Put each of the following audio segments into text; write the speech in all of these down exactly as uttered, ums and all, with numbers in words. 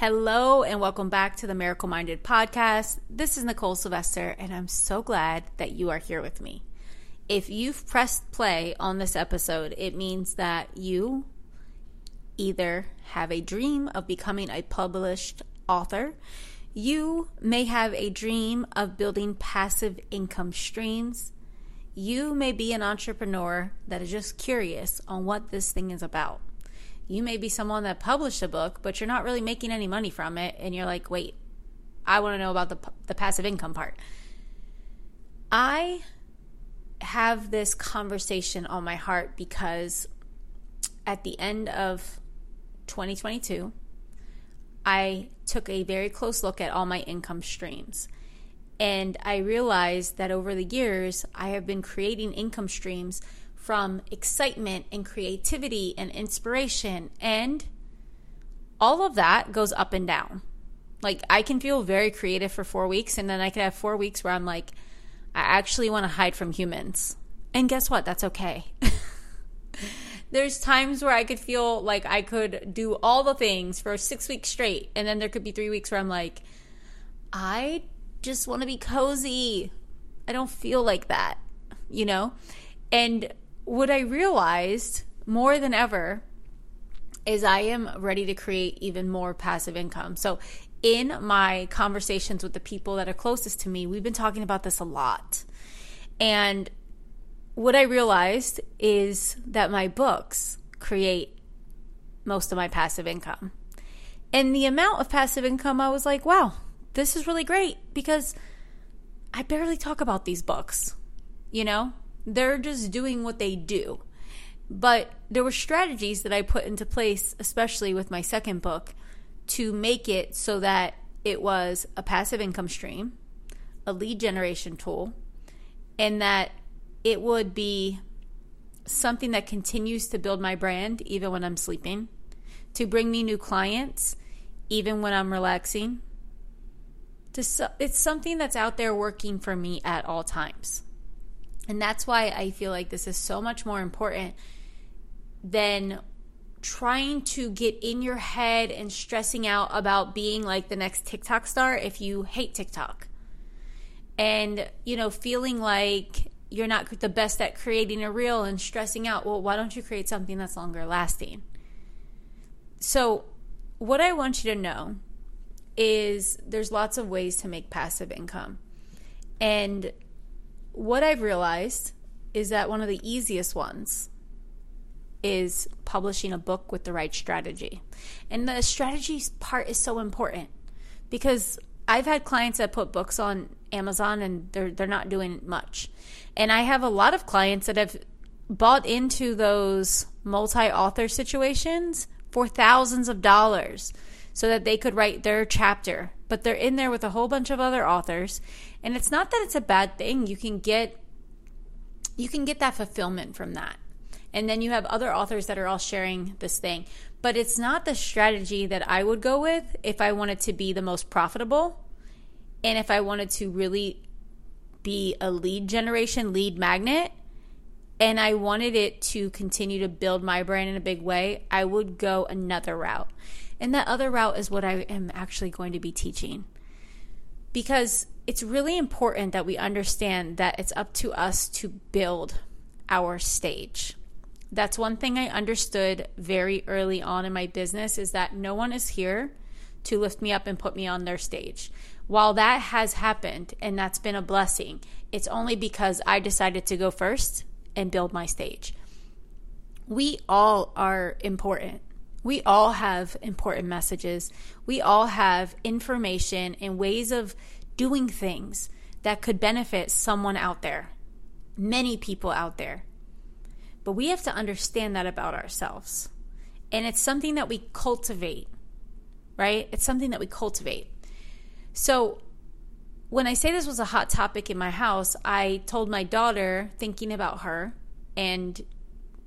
Hello and welcome back to the Miracle-Minded Podcast. This is Nicole Sylvester and I'm so glad that you are here with me. If you've pressed play on this episode, it means that you either have a dream of becoming a published author, you may have a dream of building passive income streams, you may be an entrepreneur that is just curious on what this thing is about. You may be someone that published a book, but you're not really making any money from it. And you're like, wait, I want to know about the the passive income part. I have this conversation on my heart because at the end of twenty twenty-two, I took a very close look at all my income streams. And I realized that over the years, I have been creating income streams from excitement and creativity and inspiration, and all of that goes up and down. Like, I can feel very creative for four weeks and then I could have four weeks where I'm like, I actually want to hide from humans. And guess what? That's okay. There's times where I could feel like I could do all the things for six weeks straight, and then there could be three weeks where I'm like, I just want to be cozy. I don't feel like that, you know? And what I realized more than ever is I am ready to create even more passive income. So in my conversations with the people that are closest to me, we've been talking about this a lot. And what I realized is that my books create most of my passive income. And the amount of passive income, I was like, wow, this is really great because I barely talk about these books, you know? They're just doing what they do. But there were strategies that I put into place, especially with my second book, to make it so that it was a passive income stream, a lead generation tool, and that it would be something that continues to build my brand even when I'm sleeping, to bring me new clients even when I'm relaxing. It's something that's out there working for me at all times. And that's why I feel like this is so much more important than trying to get in your head and stressing out about being like the next TikTok star if you hate TikTok. And, you know, feeling like you're not the best at creating a reel and stressing out. Well, why don't you create something that's longer lasting? So what I want you to know is there's lots of ways to make passive income. And what I've realized is that one of the easiest ones is publishing a book with the right strategy. And the strategy part is so important because I've had clients that put books on Amazon and they're they're not doing much. And I have a lot of clients that have bought into those multi-author situations for thousands of dollars so that they could write their chapter. But they're in there with a whole bunch of other authors. And it's not that it's a bad thing. You can get you can get that fulfillment from that. And then you have other authors that are all sharing this thing. But it's not the strategy that I would go with if I wanted to be the most profitable and if I wanted to really be a lead generation, lead magnet, and I wanted it to continue to build my brand in a big way, I would go another route. And that other route is what I am actually going to be teaching. Because it's really important that we understand that it's up to us to build our stage. That's one thing I understood very early on in my business is that no one is here to lift me up and put me on their stage. While that has happened and that's been a blessing, it's only because I decided to go first and build my stage. We all are important. We all have important messages. We all have information and ways of doing things that could benefit someone out there, many people out there. But we have to understand that about ourselves. And it's something that we cultivate, right? It's something that we cultivate. So when I say this was a hot topic in my house, I told my daughter, thinking about her and,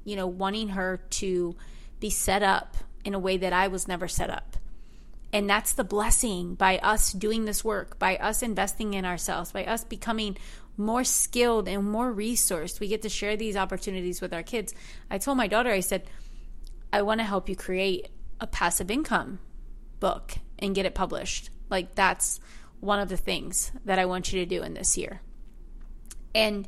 you know, wanting her to be set up in a way that I was never set up. And that's the blessing by us doing this work, by us investing in ourselves, by us becoming more skilled and more resourced. We get to share these opportunities with our kids. I told my daughter, I said, I want to help you create a passive income book and get it published. Like, that's one of the things that I want you to do in this year. And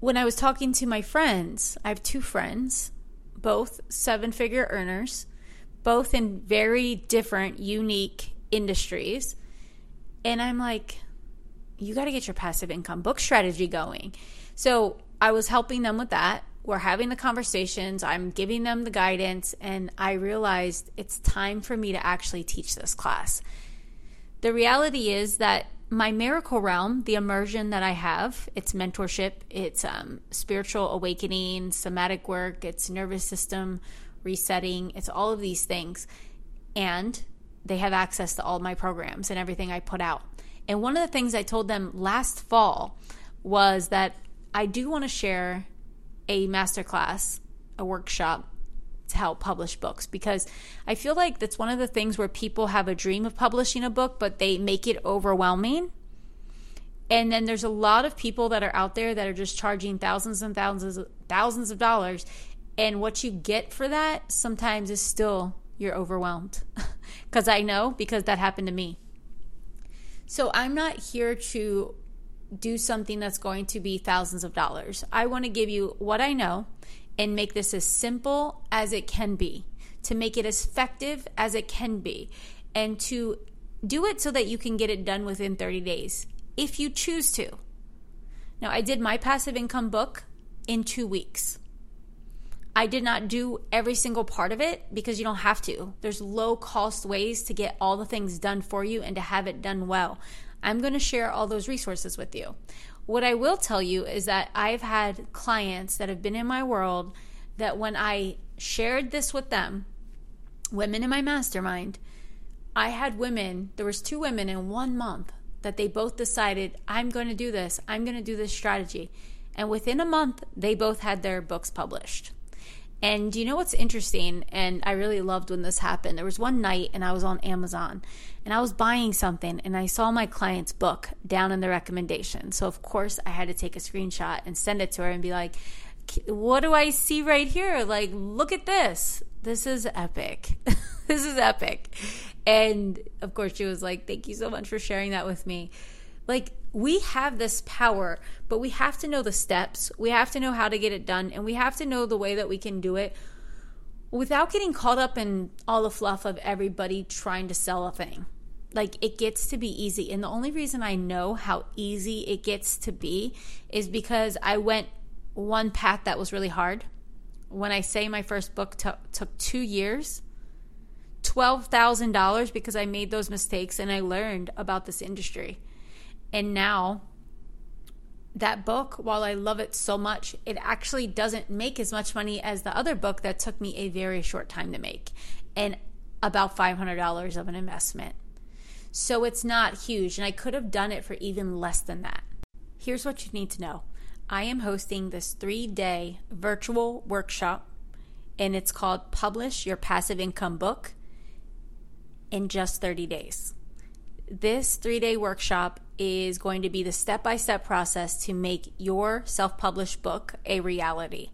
when I was talking to my friends, I have two friends, both seven-figure earners, both in very different, unique industries. And I'm like, you got to get your passive income book strategy going. So I was helping them with that. We're having the conversations. I'm giving them the guidance. And I realized it's time for me to actually teach this class. The reality is that my miracle realm, the immersion that I have, it's mentorship, it's um, spiritual awakening, somatic work, it's nervous system resetting, it's all of these things. And they have access to all my programs and everything I put out. And one of the things I told them last fall was that I do want to share a masterclass, a workshop to help publish books, because I feel like that's one of the things where people have a dream of publishing a book, but they make it overwhelming. And then there's a lot of people that are out there that are just charging thousands and thousands, thousands of dollars. And what you get for that sometimes is still you're overwhelmed. Because I know, because that happened to me. So I'm not here to do something that's going to be thousands of dollars. I want to give you what I know and make this as simple as it can be, to make it as effective as it can be, and to do it so that you can get it done within thirty days if you choose to. Now, I did my passive income book in two weeks. I did not do every single part of it because you don't have to. There's low cost ways to get all the things done for you and to have it done well. I'm going to share all those resources with you. What I will tell you is that I've had clients that have been in my world that when I shared this with them, women in my mastermind, I had women, there was two women in one month that they both decided, I'm going to do this, I'm going to do this strategy. And within a month, they both had their books published. And you know what's interesting, and I really loved when this happened, there was one night and I was on Amazon and I was buying something and I saw my client's book down in the recommendations. So of course I had to take a screenshot and send it to her and be like, what do I see right here? Like, look at this. This is epic. This is epic. And of course she was like, thank you so much for sharing that with me. Like, we have this power, but we have to know the steps. We have to know how to get it done, and we have to know the way that we can do it without getting caught up in all the fluff of everybody trying to sell a thing. Like, it gets to be easy, and the only reason I know how easy it gets to be is because I went one path that was really hard. When I say my first book t- took two years, twelve thousand dollars, because I made those mistakes and I learned about this industry. And now that book, while I love it so much, it actually doesn't make as much money as the other book that took me a very short time to make and about five hundred dollars of an investment. So it's not huge, and I could have done it for even less than that. Here's what you need to know. I am hosting this three-day virtual workshop, and it's called Publish Your Passive Income Book in Just thirty days. This three-day workshop is going to be the step-by-step process to make your self-published book a reality.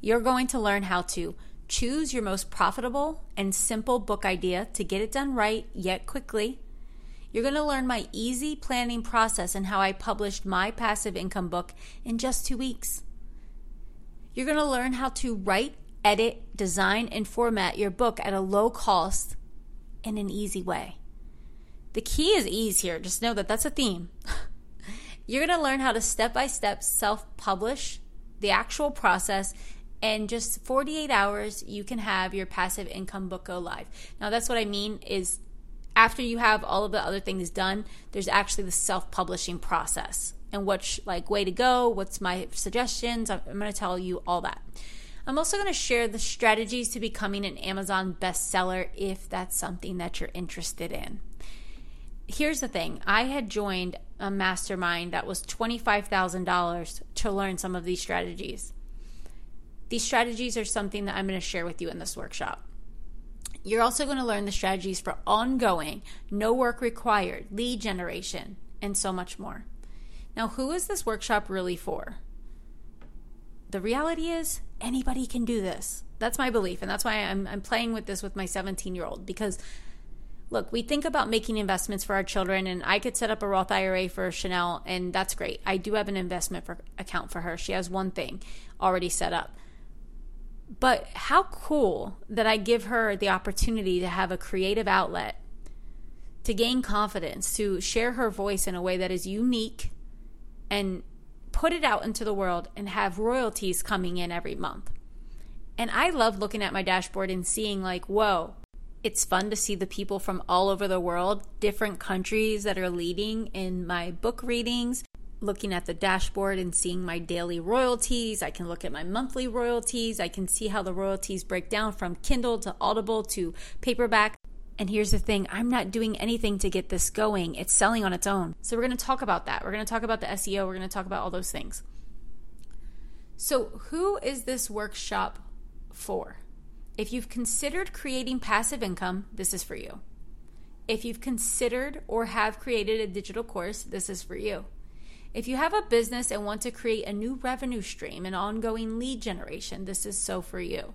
You're going to learn how to choose your most profitable and simple book idea to get it done right yet quickly. You're going to learn my easy planning process and how I published my passive income book in just two weeks. You're going to learn how to write, edit, design, and format your book at a low cost in an easy way. The key is ease here. Just know that that's a theme. You're going to learn how to step-by-step self-publish the actual process, and just forty-eight hours you can have your passive income book go live. Now, that's what I mean is after you have all of the other things done, there's actually the self-publishing process and which like way to go, what's my suggestions. I'm, I'm going to tell you all that. I'm also going to share the strategies to becoming an Amazon bestseller if that's something that you're interested in. Here's the thing. I had joined a mastermind that was twenty-five thousand dollars to learn some of these strategies. These strategies are something that I'm going to share with you in this workshop. You're also going to learn the strategies for ongoing, no work required, lead generation, and so much more. Now, who is this workshop really for? The reality is anybody can do this. That's my belief, and that's why I'm, I'm playing with this with my seventeen-year-old, because Look, we think about making investments for our children, and I could set up a Roth I R A for Chanel, and that's great. I do have an investment for, account for her. She has one thing already set up. But how cool that I give her the opportunity to have a creative outlet, to gain confidence, to share her voice in a way that is unique and put it out into the world and have royalties coming in every month. And I love looking at my dashboard and seeing like, whoa, it's fun to see the people from all over the world, different countries that are leading in my book readings, looking at the dashboard and seeing my daily royalties. I can look at my monthly royalties. I can see how the royalties break down from Kindle to Audible to paperback. And here's the thing, I'm not doing anything to get this going. It's selling on its own. So we're going to talk about that. We're going to talk about the S E O. We're going to talk about all those things. So who is this workshop for? If you've considered creating passive income, this is for you. If you've considered or have created a digital course, this is for you. If you have a business and want to create a new revenue stream and ongoing lead generation, this is so for you.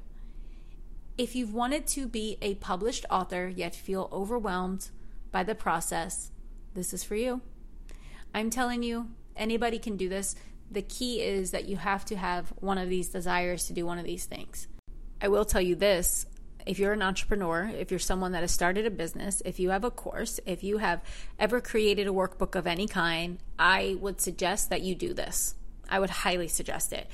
If you've wanted to be a published author yet feel overwhelmed by the process, this is for you. I'm telling you, anybody can do this. The key is that you have to have one of these desires to do one of these things. I will tell you this, if you're an entrepreneur, if you're someone that has started a business, if you have a course, if you have ever created a workbook of any kind, I would suggest that you do this. I would highly suggest it.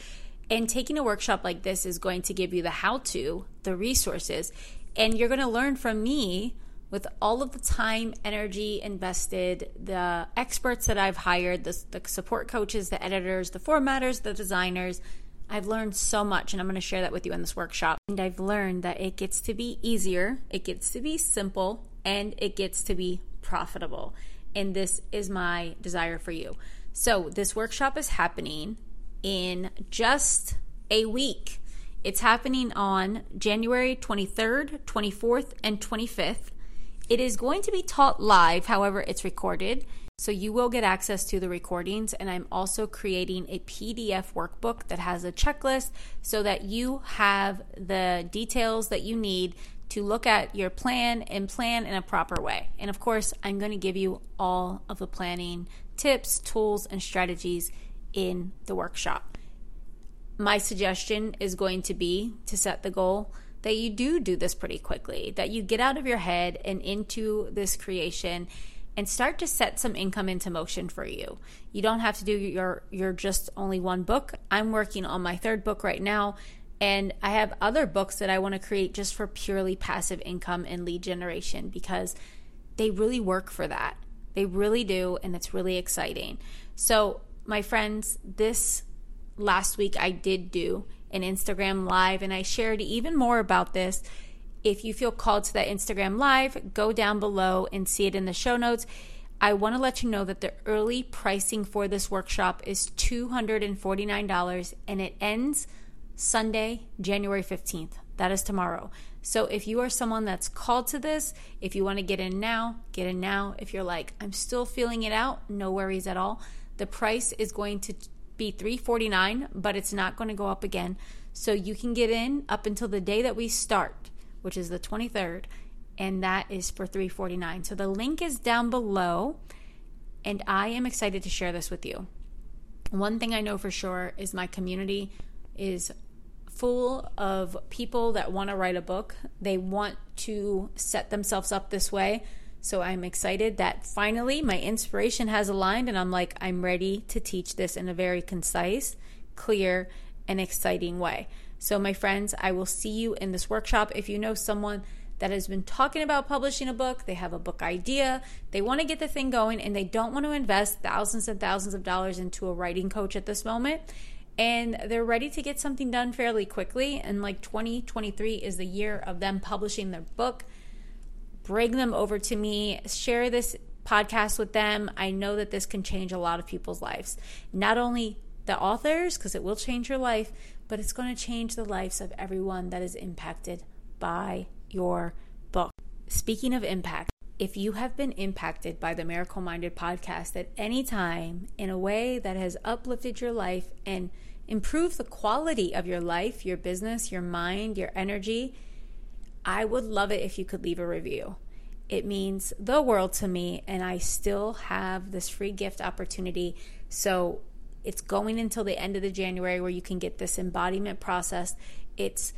And taking a workshop like this is going to give you the how-to, the resources, and you're going to learn from me with all of the time, energy invested, the experts that I've hired, the, the support coaches, the editors, the formatters, the designers. I've learned so much, and I'm going to share that with you in this workshop. And I've learned that it gets to be easier, it gets to be simple, and it gets to be profitable. And this is my desire for you. So this workshop is happening in just a week. It's happening on January twenty-third, twenty-fourth, and twenty-fifth. It is going to be taught live, however, it's recorded. So you will get access to the recordings, and I'm also creating a P D F workbook that has a checklist so that you have the details that you need to look at your plan and plan in a proper way. And of course, I'm going to give you all of the planning tips, tools, and strategies in the workshop. My suggestion is going to be to set the goal that you do do this pretty quickly, that you get out of your head and into this creation and start to set some income into motion for you. You don't have to do your, your just only one book. I'm working on my third book right now, and I have other books that I want to create just for purely passive income and lead generation because they really work for that. They really do, and it's really exciting. So my friends, this last week I did do an Instagram Live, and I shared even more about this. If you feel called to that Instagram Live, go down below and see it in the show notes. I want to let you know that the early pricing for this workshop is two hundred forty-nine dollars, and it ends Sunday, January fifteenth. That is tomorrow. So if you are someone that's called to this, if you want to get in now, get in now. If you're like, I'm still feeling it out, no worries at all. The price is going to be three hundred forty-nine dollars, but it's not going to go up again. So you can get in up until the day that we start, which is the twenty-third, and that is for three hundred forty-nine dollars. So the link is down below, and I am excited to share this with you. One thing I know for sure is my community is full of people that want to write a book. They want to set themselves up this way. So I'm excited that finally my inspiration has aligned, and I'm like, I'm ready to teach this in a very concise, clear, and exciting way. So my friends, I will see you in this workshop. If you know someone that has been talking about publishing a book, they have a book idea, they want to get the thing going, and they don't want to invest thousands and thousands of dollars into a writing coach at this moment, and they're ready to get something done fairly quickly, and like twenty twenty-three is the year of them publishing their book, bring them over to me, share this podcast with them. I know that this can change a lot of people's lives. Not only the authors, because it will change your life, but it's going to change the lives of everyone that is impacted by your book. Speaking of impact, if you have been impacted by the Miracle-Minded podcast at any time in a way that has uplifted your life and improved the quality of your life, your business, your mind, your energy, I would love it if you could leave a review. It means the world to me, and I still have this free gift opportunity. So it's going until the end of the January where you can get this embodiment process. It's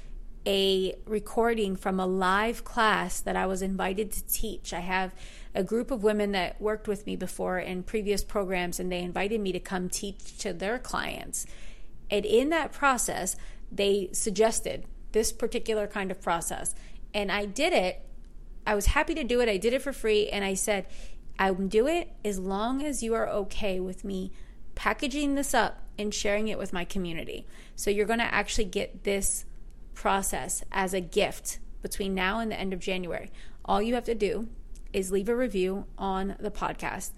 a recording from a live class that I was invited to teach. I have a group of women that worked with me before in previous programs, and they invited me to come teach to their clients. And in that process, they suggested this particular kind of process. And I did it. I was happy to do it. I did it for free. And I said, I will do it as long as you are okay with me packaging this up and sharing it with my community. So you're going to actually get this process as a gift between now and the end of January. All you have to do is leave a review on the podcast.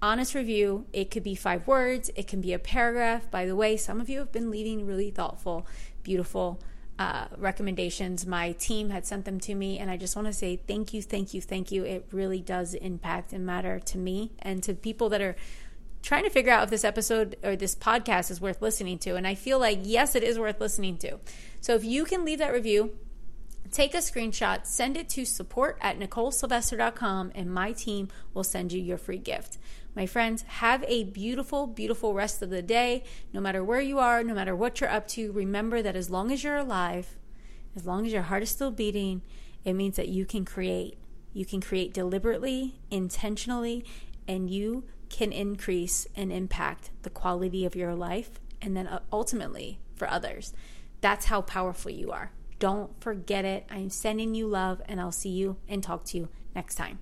Honest review. It could be five words. It can be a paragraph. By the way, some of you have been leaving really thoughtful, beautiful uh, recommendations. My team had sent them to me, and I just want to say thank you, thank you, thank you. It really does impact and matter to me and to people that are trying to figure out if this episode or this podcast is worth listening to. And I feel like, yes, it is worth listening to. So if you can leave that review, take a screenshot, send it to support at Nicole Sylvester dot com, and my team will send you your free gift. My friends, have a beautiful, beautiful rest of the day. No matter where you are, no matter what you're up to, remember that as long as you're alive, as long as your heart is still beating, it means that you can create. You can create deliberately, intentionally, and you can increase and impact the quality of your life and then ultimately for others. That's how powerful you are. Don't forget it. I'm sending you love, and I'll see you and talk to you next time.